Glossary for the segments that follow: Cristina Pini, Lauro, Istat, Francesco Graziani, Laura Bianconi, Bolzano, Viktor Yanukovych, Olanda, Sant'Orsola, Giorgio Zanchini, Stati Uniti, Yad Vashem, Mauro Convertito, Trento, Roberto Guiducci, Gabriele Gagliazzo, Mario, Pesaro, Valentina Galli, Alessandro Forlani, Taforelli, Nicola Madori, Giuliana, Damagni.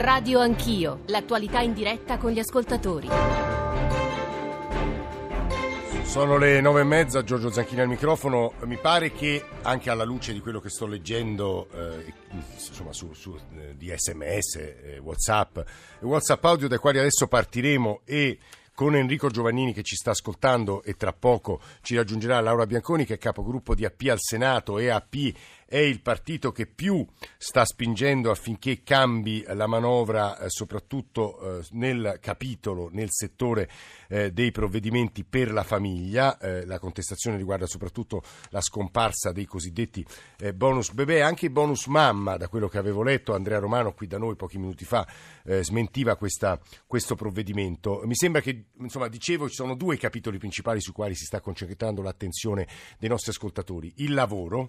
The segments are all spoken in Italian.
Radio Anch'io, l'attualità in diretta con gli ascoltatori. Sono le 9:30, Giorgio Zanchini al microfono. Mi pare che anche alla luce di quello che sto leggendo insomma di SMS, WhatsApp audio dai quali adesso partiremo, e con Enrico Giovannini che ci sta ascoltando, e tra poco ci raggiungerà Laura Bianconi, che è capogruppo di AP al Senato, e AP è il partito che più sta spingendo affinché cambi la manovra, soprattutto nel settore dei provvedimenti per la famiglia. La contestazione riguarda soprattutto la scomparsa dei cosiddetti bonus bebè, anche bonus mamma. Da quello che avevo letto, Andrea Romano qui da noi pochi minuti fa smentiva questo provvedimento. Mi sembra che, insomma, dicevo, ci sono due capitoli principali sui quali si sta concentrando l'attenzione dei nostri ascoltatori: il lavoro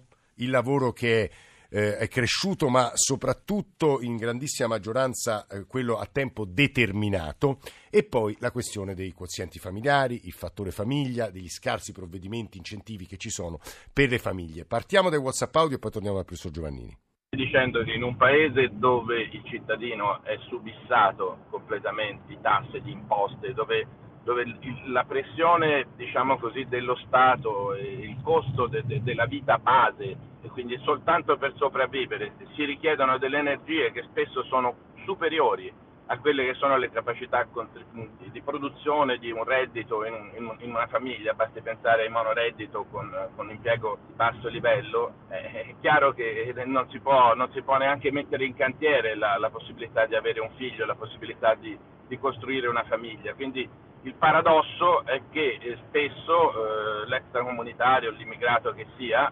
che è cresciuto, ma soprattutto in grandissima maggioranza quello a tempo determinato, e poi la questione dei quozienti familiari, il fattore famiglia, degli scarsi provvedimenti, incentivi che ci sono per le famiglie. Partiamo dai WhatsApp audio e poi torniamo dal professor Giovannini. Dicendo che in un paese dove il cittadino è subissato completamente di tasse, di imposte, dove la pressione, diciamo così, dello Stato e il costo della vita base, e quindi soltanto per sopravvivere si richiedono delle energie che spesso sono superiori a quelle che sono le capacità di produzione di un reddito in una famiglia. Basti pensare ai monoreddito con impiego di basso livello. È chiaro che non si può neanche mettere in cantiere la possibilità di avere un figlio, la possibilità di costruire una famiglia. Quindi il paradosso è che spesso l'extracomunitario, l'immigrato che sia,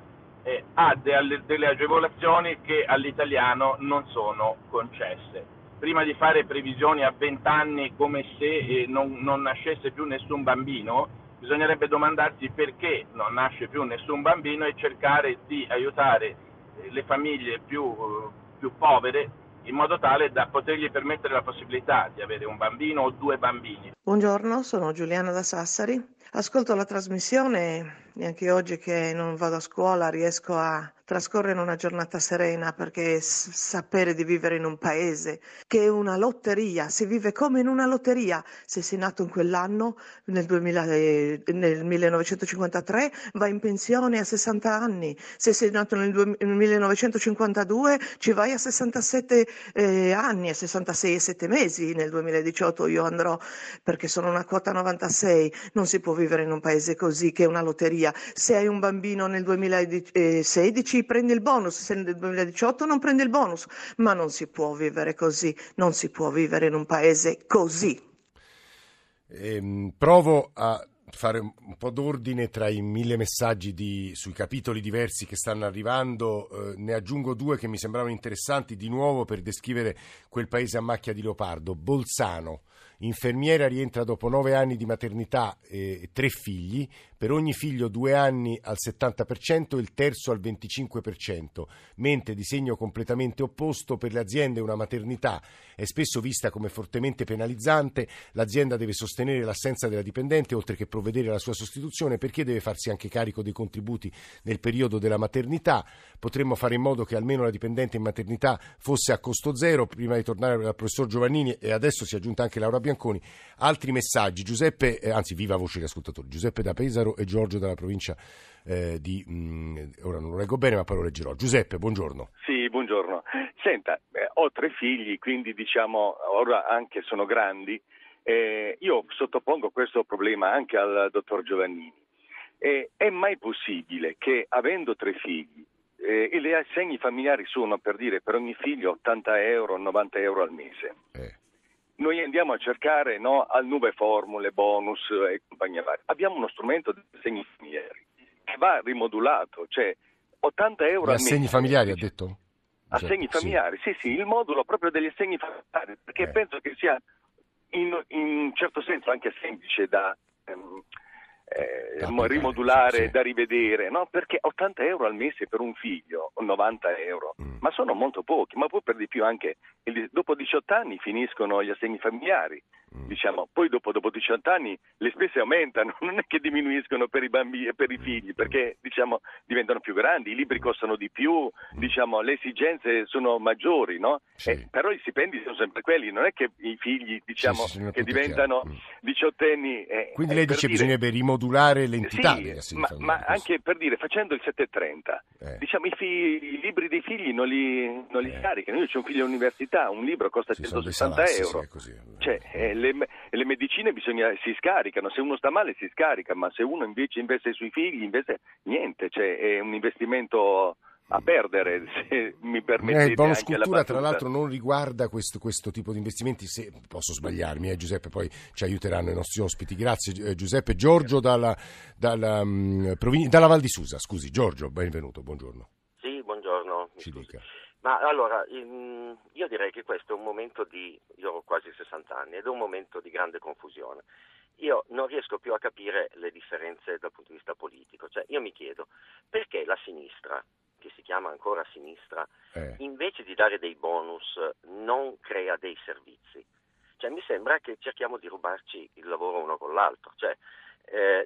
ha delle agevolazioni che all'italiano non sono concesse. Prima di fare previsioni a 20 anni come se non nascesse più nessun bambino, bisognerebbe domandarsi perché non nasce più nessun bambino e cercare di aiutare le famiglie più povere, in modo tale da potergli permettere la possibilità di avere un bambino o due bambini. Buongiorno, sono Giuliana da Sassari. Ascolto la trasmissione e anche oggi, che non vado a scuola, riesco a trascorrere una giornata serena, perché sapere di vivere in un paese che è una lotteria, si vive come in una lotteria. Se sei nato in quell'anno, nel 1953, vai in pensione a 60 anni, se sei nato nel 1952 ci vai a 67 anni, a 66 e 7 mesi, nel 2018 io andrò perché sono una quota 96, non si può vivere in un paese così, che è una lotteria. Se hai un bambino nel 2016 prende il bonus, se nel 2018 non prende il bonus, ma non si può vivere così, non si può vivere in un paese così. Provo a fare un po' d'ordine tra i 1000 messaggi sui capitoli diversi che stanno arrivando. Ne aggiungo due che mi sembravano interessanti, di nuovo per descrivere quel paese a macchia di leopardo. Bolzano: infermiera rientra dopo 9 anni di maternità e 3 figli, per ogni figlio 2 anni al 70% e il terzo al 25%, mentre di segno completamente opposto per le aziende una maternità è spesso vista come fortemente penalizzante, l'azienda deve sostenere l'assenza della dipendente oltre che provvedere alla sua sostituzione, perché deve farsi anche carico dei contributi nel periodo della maternità. Potremmo fare in modo che almeno la dipendente in maternità fosse a costo zero. Prima di tornare al professor Giovannini, e adesso si è aggiunta anche Laura Bianconi, altri messaggi. Giuseppe, anzi, viva voce degli ascoltatori, Giuseppe da Pesaro e Giorgio dalla provincia ora non lo leggo bene, ma poi lo leggerò. Giuseppe, buongiorno. Sì, buongiorno. Senta, ho 3 figli, quindi diciamo ora anche sono grandi. Io sottopongo questo problema anche al dottor Giovannini. È mai possibile che, avendo 3 figli, e gli assegni familiari sono, per dire, per ogni figlio 80 euro, 90 euro al mese? Noi andiamo a cercare al nuove formule, bonus e compagnia varia. Abbiamo uno strumento di assegni familiari che va rimodulato, cioè 80 euro al mese. Assegni familiari, ha detto? Assegni familiari, sì, il modulo proprio degli assegni familiari, perché penso che sia in un certo senso anche semplice da rimodulare, da rivedere, perché 80 euro al mese per un figlio, 90 euro, ma sono molto pochi. Ma poi per di più anche dopo 18 anni finiscono gli assegni familiari, diciamo. Poi dopo 18 anni le spese aumentano, non è che diminuiscono per i bambini e per i figli, perché diciamo diventano più grandi, i libri costano di più, diciamo le esigenze sono maggiori, no? Sì. Però i stipendi sono sempre quelli, non è che i figli diciamo che diventano diciottenni. Quindi lei dice bisognerebbe rimodulare l'entità. Sì, ma anche per dire, facendo il 730, diciamo i libri dei figli non li carica. Io c'ho un figlio all'università, un libro costa 160 euro. Sì, così. Cioè, le medicine si scaricano, se uno sta male si scarica, ma se uno invece investe sui figli, invece niente, cioè è un investimento a perdere, se mi permettete. Il bonus cultura tra l'altro non riguarda questo tipo di investimenti, se posso sbagliarmi, Giuseppe, poi ci aiuteranno i nostri ospiti. Grazie Giuseppe. Giorgio dalla Val di Susa, scusi. Giorgio, benvenuto, buongiorno. Sì, buongiorno. Ci dica. Ma allora, io direi che questo è un momento io ho quasi 60 anni ed è un momento di grande confusione. Io non riesco più a capire le differenze dal punto di vista politico, cioè io mi chiedo perché la sinistra, che si chiama ancora sinistra, invece di dare dei bonus non crea dei servizi. Cioè mi sembra che cerchiamo di rubarci il lavoro uno con l'altro, cioè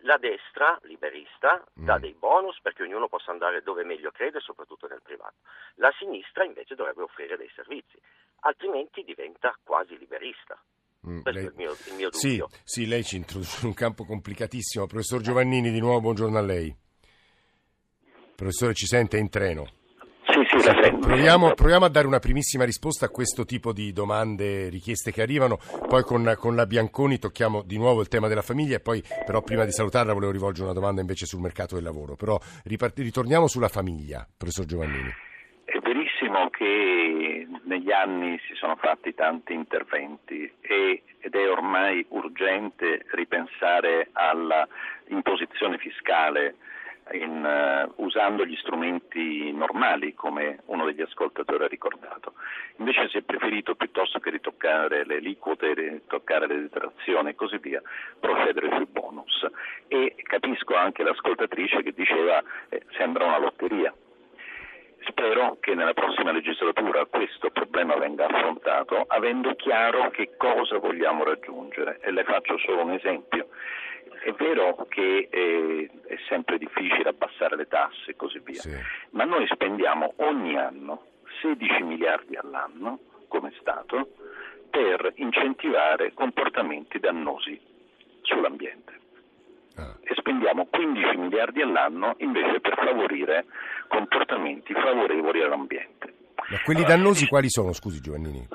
la destra liberista dà dei bonus perché ognuno possa andare dove meglio crede, soprattutto nel privato. La sinistra invece dovrebbe offrire dei servizi, altrimenti diventa quasi liberista. Questo è il mio dubbio. Sì, lei ci introduce in un campo complicatissimo. Professor Giovannini, di nuovo buongiorno a lei. Professore, ci sente in treno? Sì, proviamo a dare una primissima risposta a questo tipo di domande, richieste che arrivano, poi con la Bianconi tocchiamo di nuovo il tema della famiglia e poi però prima di salutarla volevo rivolgere una domanda invece sul mercato del lavoro, però ritorniamo sulla famiglia, professor Giovannini. È verissimo che negli anni si sono fatti tanti interventi ed è ormai urgente ripensare all'imposizione fiscale usando gli strumenti normali, come uno degli ascoltatori ha ricordato. Invece si è preferito, piuttosto che ritoccare le aliquote, ritoccare le detrazioni e così via, procedere sui bonus. E capisco anche l'ascoltatrice che diceva sembra una lotteria. Spero che nella prossima legislatura questo problema venga affrontato avendo chiaro che cosa vogliamo raggiungere, e le faccio solo un esempio. È vero che è sempre difficile abbassare le tasse e così via, sì, ma noi spendiamo ogni anno 16 miliardi all'anno come Stato per incentivare comportamenti dannosi sull'ambiente. E spendiamo 15 miliardi all'anno invece per favorire comportamenti favorevoli all'ambiente. Ma quelli dannosi quali sono, scusi Giovannini?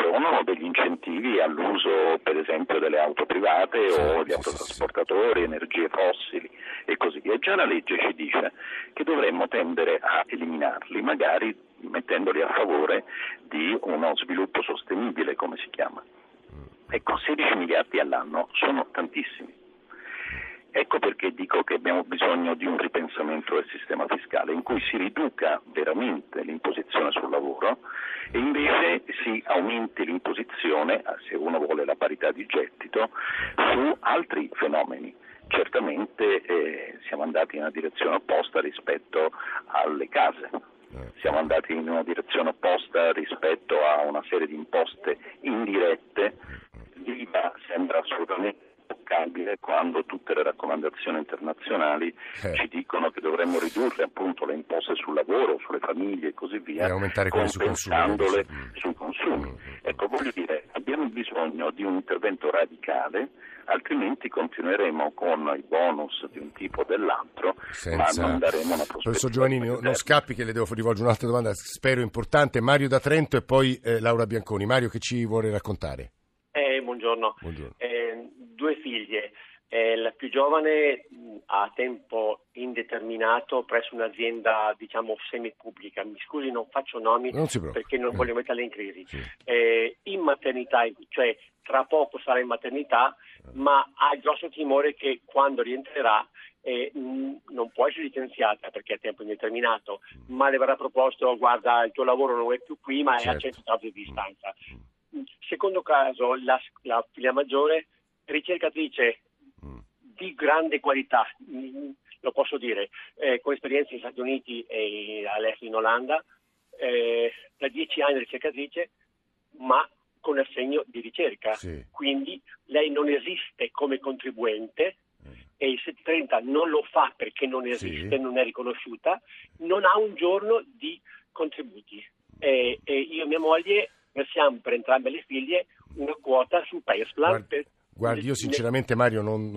Sono degli incentivi all'uso, per esempio, delle auto private o di autotrasportatori, energie fossili e così via. Già la legge ci dice che dovremmo tendere a eliminarli, magari mettendoli a favore di uno sviluppo sostenibile, come si chiama. Ecco, 16 miliardi all'anno sono tantissimi. Ecco perché dico che abbiamo bisogno di un ripensamento del sistema fiscale in cui si riduca veramente l'imposizione sul lavoro e invece si aumenti l'imposizione, se uno vuole la parità di gettito, su altri fenomeni. Certamente siamo andati in una direzione opposta rispetto alle case, siamo andati in una direzione opposta rispetto a una serie di imposte indirette. L'IVA sembra assolutamente quando tutte le raccomandazioni internazionali ci dicono che dovremmo ridurre appunto le imposte sul lavoro, sulle famiglie e così via, e aumentare quelle sui consumi. Ecco, voglio dire, abbiamo bisogno di un intervento radicale, altrimenti continueremo con i bonus di un tipo o dell'altro, ma non daremo una prospettiva. Professor Giovannini, non scappi che le devo rivolgere un'altra domanda, spero importante. Mario da Trento e poi Laura Bianconi. Mario, che ci vuole raccontare? Buongiorno. Due figlie, la più giovane a tempo indeterminato presso un'azienda diciamo semipubblica, mi scusi non faccio nomi perché non voglio metterle in crisi, sì. In maternità, cioè tra poco sarà in maternità, ma ha il grosso timore che quando rientrerà non può essere licenziata perché è a tempo indeterminato, ma le verrà proposto guarda il tuo lavoro non è più qui ma è a 100 km di distanza. Secondo caso, la figlia maggiore, ricercatrice di grande qualità, lo posso dire, con esperienza negli Stati Uniti e all'estero in Olanda, da 10 anni ricercatrice, ma con assegno di ricerca, sì. Quindi lei non esiste come contribuente e il 730 non lo fa perché non esiste, sì. Non è riconosciuta, non ha un giorno di contributi e io e mia moglie versiamo per entrambe le figlie una quota sul PESLA. Guardi, io sinceramente, Mario, non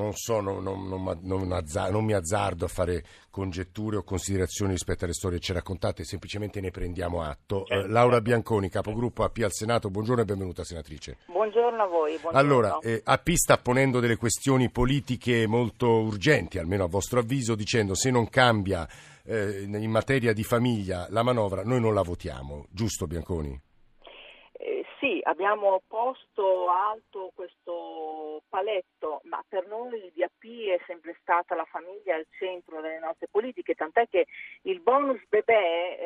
mi azzardo a fare congetture o considerazioni rispetto alle storie che ci raccontate, semplicemente ne prendiamo atto. Laura Bianconi, capogruppo AP al Senato, buongiorno e benvenuta, senatrice. Buongiorno a voi. Buongiorno. Allora, AP sta ponendo delle questioni politiche molto urgenti, almeno a vostro avviso, dicendo se non cambia in materia di famiglia la manovra, noi non la votiamo. Giusto, Bianconi? Sì, abbiamo posto alto questo paletto, ma per noi di AP è sempre stata la famiglia al centro delle nostre politiche, tant'è che il bonus bebè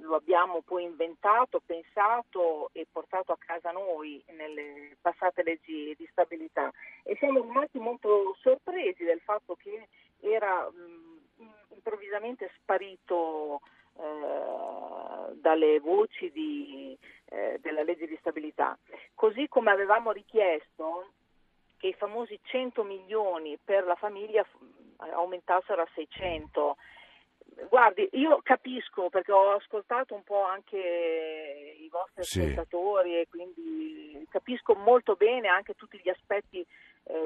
lo abbiamo poi inventato, pensato e portato a casa noi nelle passate leggi di stabilità e siamo rimasti molto sorpresi del fatto che era improvvisamente sparito dalle voci della legge di stabilità, così come avevamo richiesto che i famosi 100 milioni per la famiglia aumentassero a 600. Guardi, io capisco perché ho ascoltato un po' anche i vostri ascoltatori e quindi capisco molto bene anche tutti gli aspetti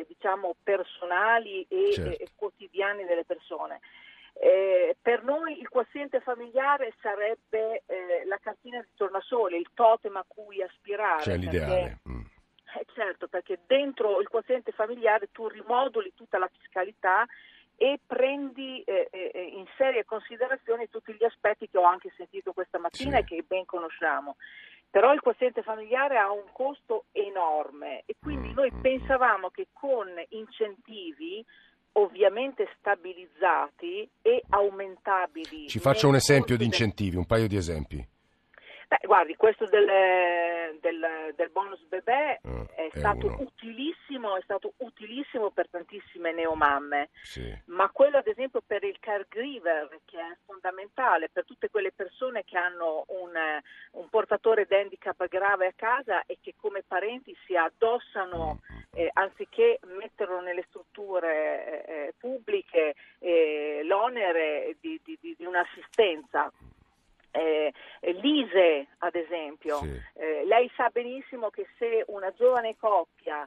diciamo personali e, certo. e quotidiani delle persone. Per noi il quoziente familiare sarebbe la cartina di tornasole, il totem a cui aspirare. Cioè l'ideale. Certo, perché dentro il quoziente familiare tu rimoduli tutta la fiscalità e prendi in seria considerazione tutti gli aspetti che ho anche sentito questa mattina e che ben conosciamo. Però il quoziente familiare ha un costo enorme e quindi noi pensavamo che con incentivi ovviamente stabilizzati e aumentabili. Ci faccio un esempio di incentivi, un paio di esempi. Beh, guardi, questo del bonus bebè è stato utilissimo per tantissime neomamme, sì. Ma quello ad esempio per il caregiver, che è fondamentale per tutte quelle persone che hanno un portatore di handicap grave a casa e che come parenti si addossano anziché metterlo nelle strutture pubbliche l'onere di un'assistenza. L'ISE ad esempio, sì. Lei sa benissimo che se una giovane coppia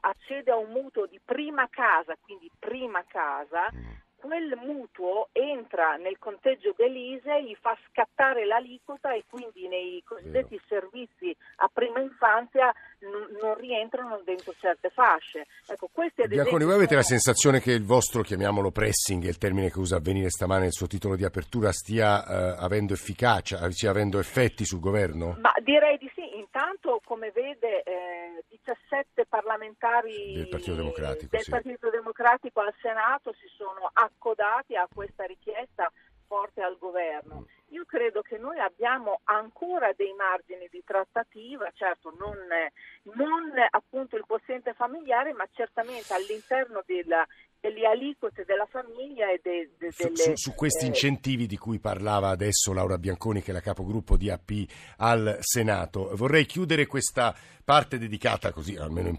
accede a un mutuo di prima casa, quel mutuo entra nel conteggio dell'ISE, gli fa scattare l'aliquota e quindi nei cosiddetti servizi a prima infanzia non rientrano dentro certe fasce. Ecco, questi ad Bianconi, voi avete la sensazione che il vostro, chiamiamolo pressing, il termine che usa Avvenire stamane nel suo titolo di apertura, stia avendo efficacia, stia avendo effetti sul governo? Ma direi di sì. Intanto, come vede, 17 parlamentari del Partito Democratico, al Senato si sono accodati a questa richiesta forte al governo. Io credo che noi abbiamo ancora dei margini di trattativa, certo non appunto il quoziente familiare, ma certamente all'interno delle aliquote della famiglia e su questi incentivi di cui parlava adesso Laura Bianconi, che è la capogruppo di AP al Senato. Vorrei chiudere questa parte dedicata, così almeno un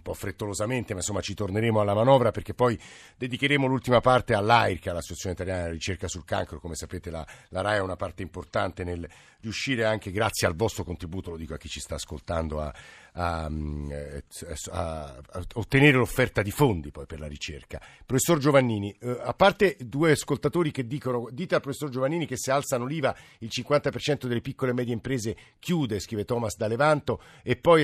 po' frettolosamente, ma insomma ci torneremo alla manovra, perché poi dedicheremo l'ultima parte all'AIRCA, l'Associazione Italiana della Ricerca sul Cancro. Come sapete la RAI ha una parte importante nel riuscire, anche grazie al vostro contributo, lo dico a chi ci sta ascoltando, a ottenere l'offerta di fondi poi per la ricerca. Professor Giovannini, a parte due ascoltatori che dicono, dite al professor Giovannini che se alzano l'IVA il 50% delle piccole e medie imprese chiude, scrive Thomas da Levanto, e poi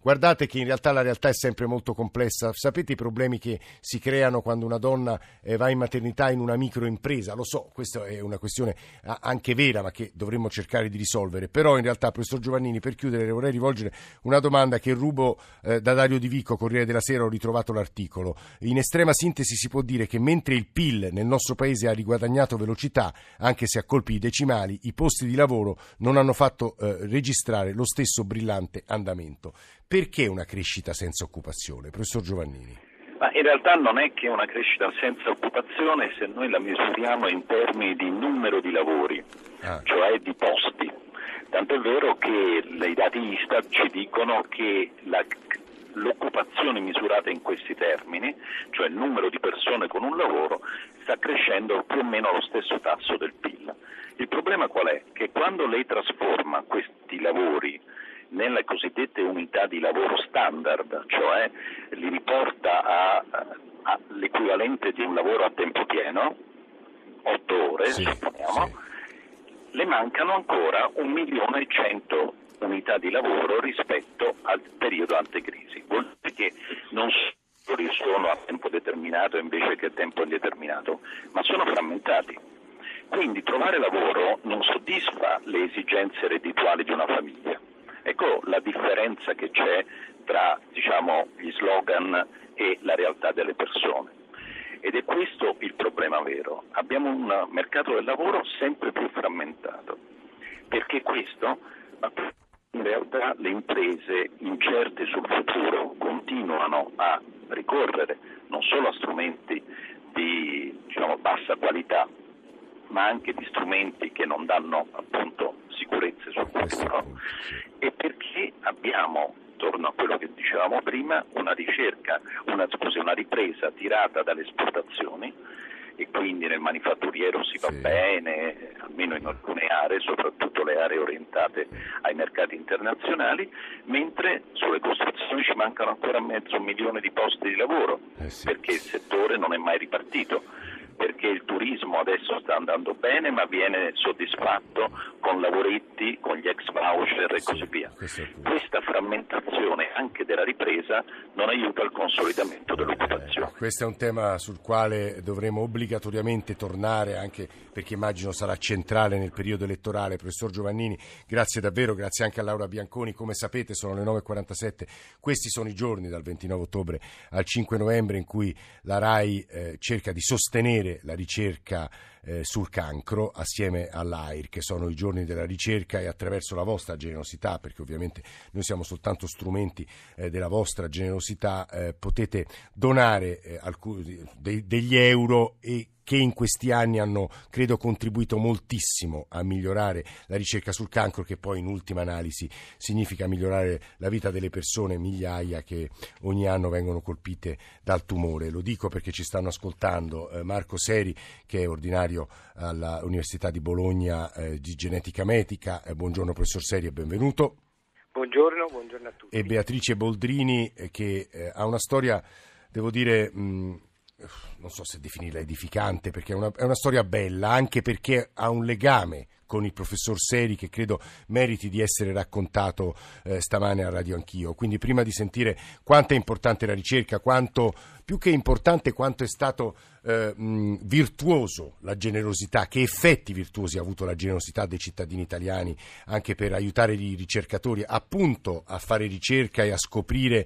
guardate che in realtà la realtà è sempre molto complessa, sapete i problemi che si creano quando una donna va in maternità in una microimpresa, lo so, questa è una questione anche vera ma che dovremmo cercare di risolvere, però in realtà, professor Giovannini, per chiudere vorrei rivolgere una domanda che rubo da Dario Di Vico, Corriere della Sera, ho ritrovato l'articolo. In estrema sintesi si può dire che mentre il PIL nel nostro paese ha riguadagnato velocità, anche se a colpi di decimali, i posti di lavoro non hanno fatto registrare lo stesso brillante andamento. Perché una crescita senza occupazione? Professor Giovannini. Ma in realtà non è che una crescita senza occupazione se noi la misuriamo in termini di numero di lavori, cioè di posti. Tanto è vero che i dati Istat ci dicono che l'occupazione misurata in questi termini, cioè il numero di persone con un lavoro, sta crescendo più o meno allo stesso tasso del PIL. Il problema qual è? Che quando lei trasforma questi lavori nelle cosiddette unità di lavoro standard, cioè li riporta all'equivalente di un lavoro a tempo pieno, 8 ore, supponiamo, le mancano ancora 1.100.000 unità di lavoro rispetto al periodo antecrisi, vuol dire che non sono a tempo determinato invece che a tempo indeterminato, ma sono frammentati. Quindi trovare lavoro non soddisfa le esigenze reddituali di una famiglia. Ecco la differenza che c'è tra, diciamo, gli slogan e la realtà delle persone. Ed è questo il problema vero. Abbiamo un mercato del lavoro sempre più frammentato, perché questo in realtà le imprese incerte sul futuro continuano a ricorrere non solo a strumenti di, diciamo, bassa qualità, ma anche di strumenti che non danno appunto sicurezze sul futuro, e perché abbiamo, torno a quello che dicevamo prima, una ripresa tirata dalle esportazioni, e quindi nel manifatturiero si va bene, almeno in alcune aree, soprattutto le aree orientate ai mercati internazionali, mentre sulle costruzioni ci mancano ancora 500.000 di posti di lavoro, perché il settore non è mai ripartito, perché il turismo adesso sta andando bene ma viene soddisfatto con lavoretti, con gli ex voucher e così via. Questa frammentazione anche della ripresa non aiuta al consolidamento dell'occupazione. Questo è un tema sul quale dovremo obbligatoriamente tornare, anche perché immagino sarà centrale nel periodo elettorale. Professor Giovannini, grazie davvero, grazie anche a Laura Bianconi. Come sapete sono le 9.47, questi sono i giorni dal 29 ottobre al 5 novembre in cui la RAI cerca di sostenere la ricerca sul cancro assieme all'AIR, che sono i giorni della ricerca, e attraverso la vostra generosità, perché ovviamente noi siamo soltanto strumenti della vostra generosità, potete donare degli euro e che in questi anni hanno, credo, contribuito moltissimo a migliorare la ricerca sul cancro, che poi in ultima analisi significa migliorare la vita delle persone, migliaia, che ogni anno vengono colpite dal tumore. Lo dico perché ci stanno ascoltando Marco Seri, che è ordinario all'Università di Bologna di genetica medica. Buongiorno professor Seri e benvenuto. Buongiorno a tutti. E Beatrice Boldrini, che ha una storia, devo dire, non so se definirla edificante, perché è una storia bella, anche perché ha un legame con il professor Seri che credo meriti di essere raccontato stamane a Radio Anch'io. Quindi prima di sentire quanto è importante la ricerca, quanto, più che importante, quanto è stato virtuoso la generosità, che effetti virtuosi ha avuto la generosità dei cittadini italiani anche per aiutare i ricercatori appunto a fare ricerca e a scoprire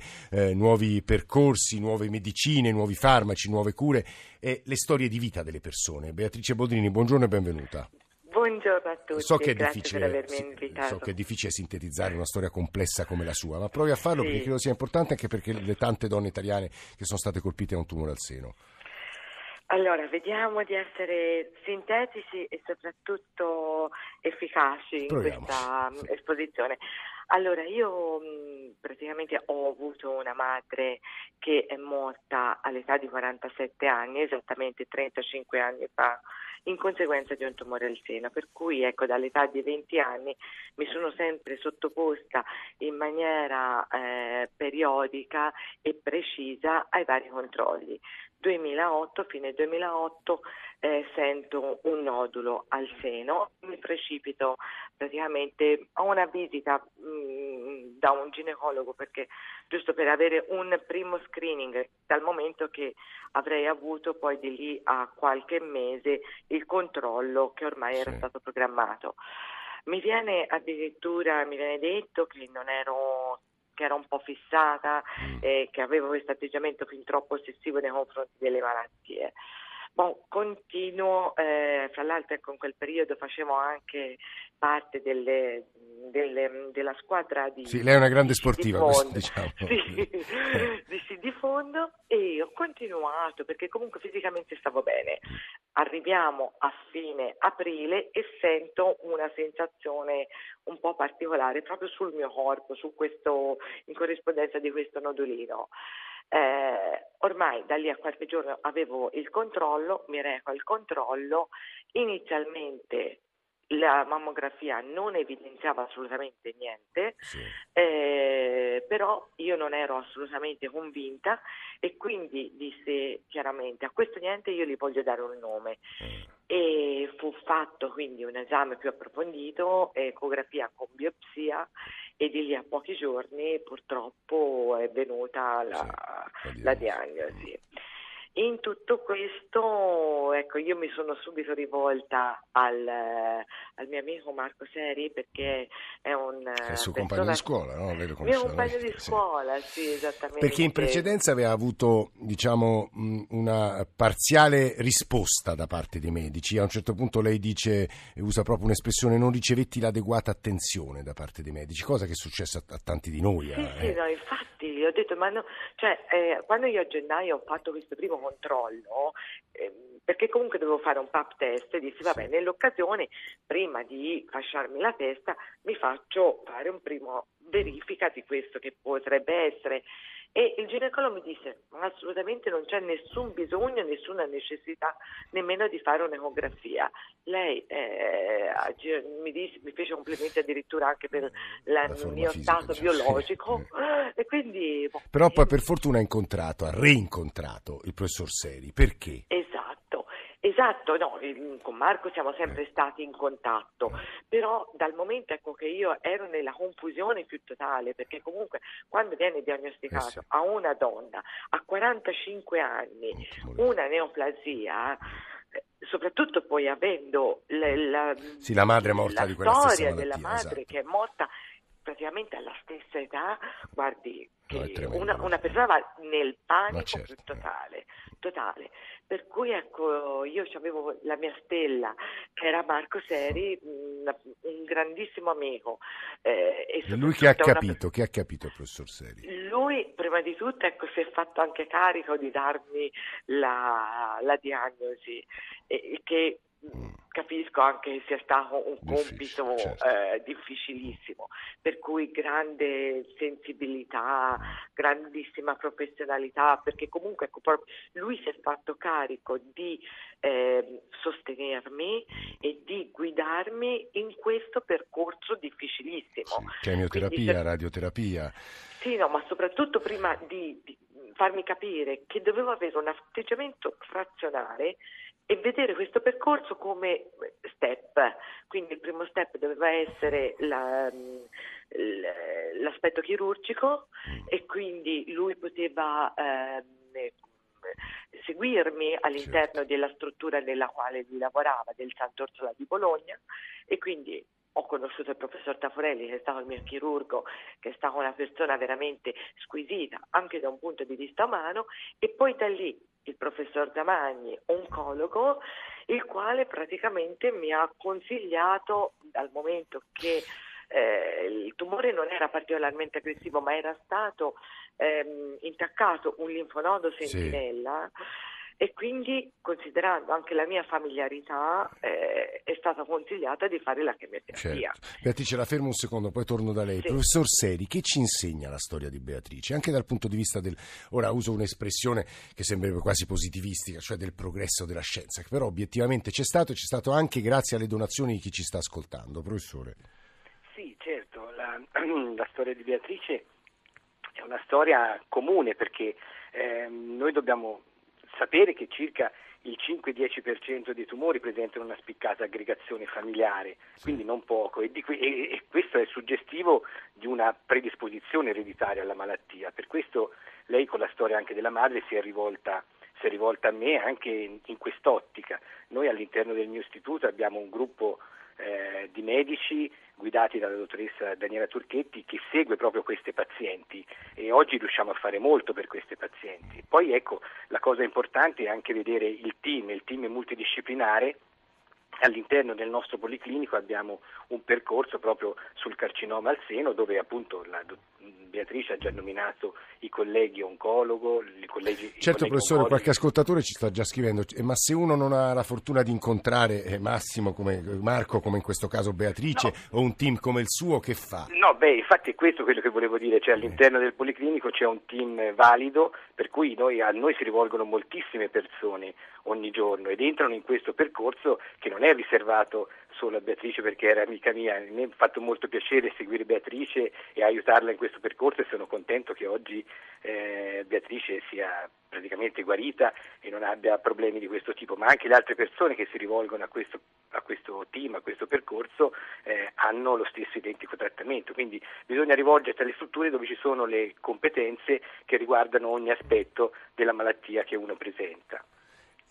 nuovi percorsi, nuove medicine, nuovi farmaci, nuove cure e le storie di vita delle persone. Beatrice Boldrini, buongiorno e benvenuta. Buongiorno a tutti, grazie per avermi invitato. So che è difficile sintetizzare una storia complessa come la sua, ma provi a farlo perché credo sia importante, anche perché le tante donne italiane che sono state colpite da un tumore al seno. Allora, vediamo di essere sintetici e soprattutto efficaci in questa esposizione. Allora, io praticamente ho avuto una madre che è morta all'età di 47 anni, esattamente 35 anni fa, in conseguenza di un tumore al seno, per cui ecco, dall'età di 20 anni mi sono sempre sottoposta in maniera periodica e precisa ai vari controlli. 2008, fine 2008, sento un nodulo al seno, mi precipito praticamente a una visita da un ginecologo, perché giusto per avere un primo screening, dal momento che avrei avuto poi di lì a qualche mese il controllo che ormai era stato programmato. Mi viene addirittura, detto che che era un po' fissata, che avevo questo atteggiamento fin troppo ossessivo nei confronti delle malattie. Continuo, fra l'altro in quel periodo facevo anche parte della squadra di... Sì, lei è una grande sportiva, diciamo. Sì, di fondo, e ho continuato perché comunque fisicamente stavo bene. Arriviamo a fine aprile e sento una sensazione un po' particolare proprio sul mio corpo, su questo, in corrispondenza di questo nodulino. Ormai da lì a qualche giorno avevo il controllo, mi reco al controllo. Inizialmente la mammografia non evidenziava assolutamente niente, sì. Però io non ero assolutamente convinta e quindi disse chiaramente: a questo niente, io gli voglio dare un nome. E fu fatto quindi un esame più approfondito, ecografia con biopsia, e di lì a pochi giorni purtroppo è venuta la diagnosi. In tutto questo, ecco, io mi sono subito rivolta al mio amico Marco Seri, perché è il suo compagno di scuola, no? Lei lo conosce, mio compagno di scuola, sì, esattamente. Perché in precedenza aveva avuto, diciamo, una parziale risposta da parte dei medici. A un certo punto lei dice, usa proprio un'espressione: non ricevetti l'adeguata attenzione da parte dei medici, cosa che è successa a tanti di noi. Sì, no, infatti, io ho detto, ma no, cioè, quando io a gennaio ho fatto questo primo controllo, perché comunque dovevo fare un pap test, e dissi vabbè, nell'occasione, prima di fasciarmi la testa, mi faccio fare un primo verifica di questo che potrebbe essere. E il ginecologo mi disse: ma assolutamente non c'è nessun bisogno, nessuna necessità nemmeno di fare un'ecografia. Lei mi fece complimenti addirittura anche per il mio stato biologico. E quindi, però poi per fortuna ha reincontrato il professor Seri. Perché? Esatto, no, con Marco siamo sempre stati in contatto, però dal momento, ecco, che io ero nella confusione più totale, perché comunque quando viene diagnosticato a una donna a 45 anni una neoplasia, soprattutto poi avendo la madre morta, di quella storia della madre che è morta praticamente alla stessa età, guardi, che una persona va nel panico totale. Per cui, ecco, io avevo la mia stella, che era Marco Seri, un grandissimo amico. E lui che ha capito il professor Seri? Lui, prima di tutto, ecco, si è fatto anche carico di darmi la diagnosi, che capisco anche che sia stato un compito difficilissimo, per cui grande sensibilità, grandissima professionalità, perché comunque, ecco, lui si è fatto carico di sostenermi e di guidarmi in questo percorso difficilissimo. Chemioterapia, radioterapia. Sì, no, ma soprattutto prima di farmi capire che dovevo avere un atteggiamento razionale e vedere questo percorso come step. Quindi il primo step doveva essere l'aspetto chirurgico, e quindi lui poteva seguirmi all'interno della struttura nella quale lui lavorava, del Sant'Orsola di Bologna, e quindi ho conosciuto il professor Taforelli, che è stato il mio chirurgo, che è stata una persona veramente squisita anche da un punto di vista umano, e poi da lì il professor Damagni, oncologo, il quale praticamente mi ha consigliato, dal momento che il tumore non era particolarmente aggressivo, ma era stato intaccato un linfonodo sentinella, e quindi, considerando anche la mia familiarità, è stata consigliata di fare la chemioterapia. Certo. Beatrice, la fermo un secondo, poi torno da lei. Sì. Professor Seri, che ci insegna la storia di Beatrice? Anche dal punto di vista ora uso un'espressione che sembrerebbe quasi positivistica, cioè del progresso della scienza, che però obiettivamente c'è stato anche grazie alle donazioni di chi ci sta ascoltando. Professore. Sì, certo, la storia di Beatrice è una storia comune, perché noi dobbiamo sapere che circa il 5-10% dei tumori presentano una spiccata aggregazione familiare, quindi non poco, e questo è suggestivo di una predisposizione ereditaria alla malattia. Per questo lei, con la storia anche della madre, si è rivolta a me anche in quest'ottica. Noi all'interno del mio istituto abbiamo un gruppo di medici guidati dalla dottoressa Daniela Turchetti, che segue proprio queste pazienti, e oggi riusciamo a fare molto per queste pazienti. Poi ecco, la cosa importante è anche vedere il team multidisciplinare. All'interno del nostro Policlinico abbiamo un percorso proprio sul carcinoma al seno, dove appunto la Beatrice ha già nominato i colleghi oncologo, i colleghi. Certo, professore, oncologi. Qualche ascoltatore ci sta già scrivendo, ma se uno non ha la fortuna di incontrare Massimo, come Marco, come in questo caso Beatrice, no, o un team come il suo, che fa? No, beh, infatti è questo quello che volevo dire, cioè all'interno del Policlinico c'è un team valido, per cui a noi si rivolgono moltissime persone ogni giorno ed entrano in questo percorso che non è riservato solo a Beatrice, perché era amica mia. Mi ha fatto molto piacere seguire Beatrice e aiutarla in questo percorso, e sono contento che oggi Beatrice sia praticamente guarita e non abbia problemi di questo tipo, ma anche le altre persone che si rivolgono a questo team, a questo percorso, hanno lo stesso identico trattamento. Quindi bisogna rivolgersi alle strutture dove ci sono le competenze che riguardano ogni aspetto della malattia che uno presenta.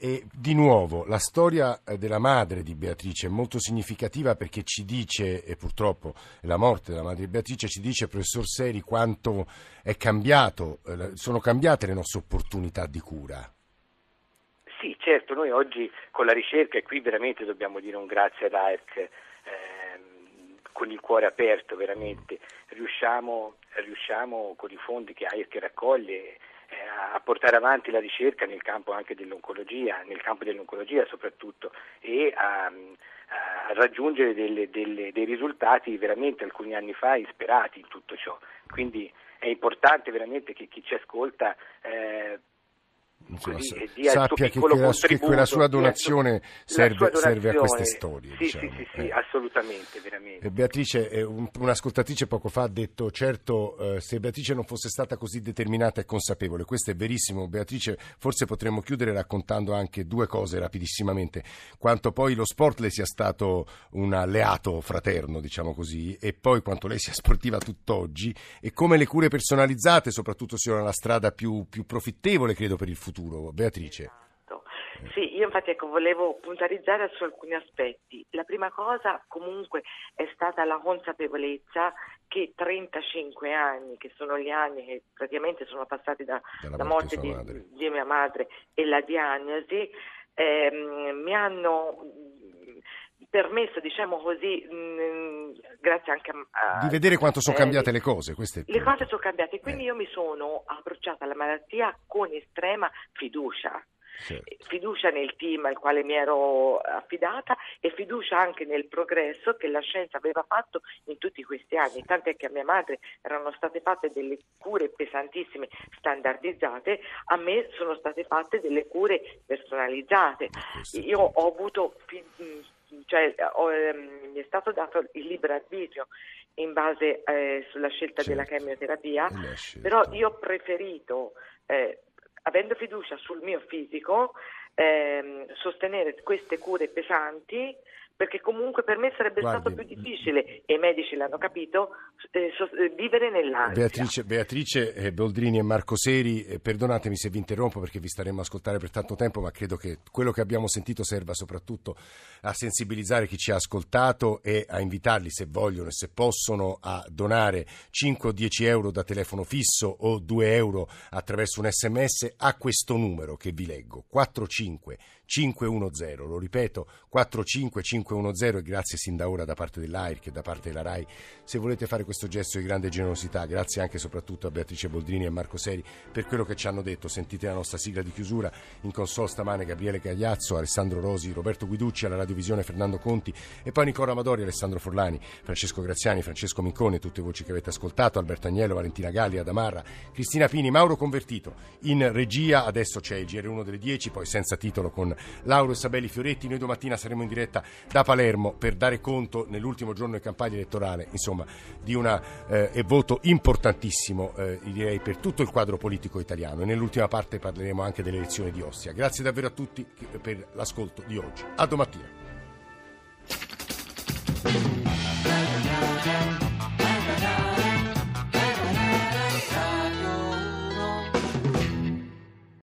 E di nuovo la storia della madre di Beatrice è molto significativa, perché ci dice, e purtroppo la morte della madre di Beatrice ci dice, professor Seri, quanto è cambiato, sono cambiate le nostre opportunità di cura. Sì, certo, noi oggi con la ricerca, e qui veramente dobbiamo dire un grazie ad AERC, con il cuore aperto veramente, riusciamo con i fondi che AERC raccoglie a portare avanti la ricerca nel campo anche dell'oncologia, soprattutto, e a raggiungere dei risultati veramente alcuni anni fa insperati in tutto ciò. Quindi è importante veramente che chi ci ascolta sappia che quella sua donazione serve a queste storie. Sì, diciamo. Sì, assolutamente, veramente. Beatrice, un'ascoltatrice poco fa ha detto: certo, se Beatrice non fosse stata così determinata e consapevole. Questo è verissimo, Beatrice. Forse potremmo chiudere raccontando anche due cose rapidissimamente: quanto poi lo sport le sia stato un alleato fraterno, diciamo così, e poi quanto lei sia sportiva tutt'oggi, e come le cure personalizzate soprattutto siano la strada più profittevole, credo, per il futuro. Beatrice. Esatto. Sì, io infatti volevo puntualizzare su alcuni aspetti. La prima cosa comunque è stata la consapevolezza che 35 anni, che sono gli anni che praticamente sono passati dalla morte di mia madre e la diagnosi, mi hanno permesso, diciamo così, grazie anche a di vedere quanto sono cambiate le cose. Le cose sono cambiate, quindi io mi sono approcciata alla malattia con estrema fiducia. Certo. Fiducia nel team al quale mi ero affidata e fiducia anche nel progresso che la scienza aveva fatto in tutti questi anni, sì. Tant'è che a mia madre erano state fatte delle cure pesantissime standardizzate, a me sono state fatte delle cure personalizzate. Io ho avuto mi è stato dato il libero arbitrio in base sulla scelta, certo, della chemioterapia, però io ho preferito, avendo fiducia sul mio fisico, sostenere queste cure pesanti, perché comunque per me sarebbe stato più difficile, e i medici l'hanno capito, vivere nell'ansia. Beatrice Boldrini e Marco Seri, perdonatemi se vi interrompo perché vi staremo a ascoltare per tanto tempo, ma credo che quello che abbiamo sentito serva soprattutto a sensibilizzare chi ci ha ascoltato e a invitarli, se vogliono e se possono, a donare 5 o 10 euro da telefono fisso o 2 euro attraverso un SMS a questo numero che vi leggo, 45510, lo ripeto, 45510, e grazie sin da ora da parte dell'AIRC e da parte della RAI se volete fare questo gesto di grande generosità. Grazie anche e soprattutto a Beatrice Boldrini e Marco Seri per quello che ci hanno detto. Sentite la nostra sigla di chiusura, in console stamane Gabriele Gagliazzo, Alessandro Rosi, Roberto Guiducci, alla radiovisione Fernando Conti e poi Nicola Madori, Alessandro Forlani, Francesco Graziani, Francesco Mincone, tutte voci che avete ascoltato, Alberto Agnello, Valentina Galli, Adamarra, Cristina Pini, Mauro Convertito in regia. Adesso c'è il GR1 delle 10, poi senza titolo con Lauro e Sabelli Fioretti. Noi domattina saremo in diretta da Palermo per dare conto, nell'ultimo giorno di campagna elettorale, insomma, di un voto importantissimo, direi, per tutto il quadro politico italiano, e nell'ultima parte parleremo anche delle elezioni di Ostia. Grazie davvero a tutti per l'ascolto di oggi. A domattina.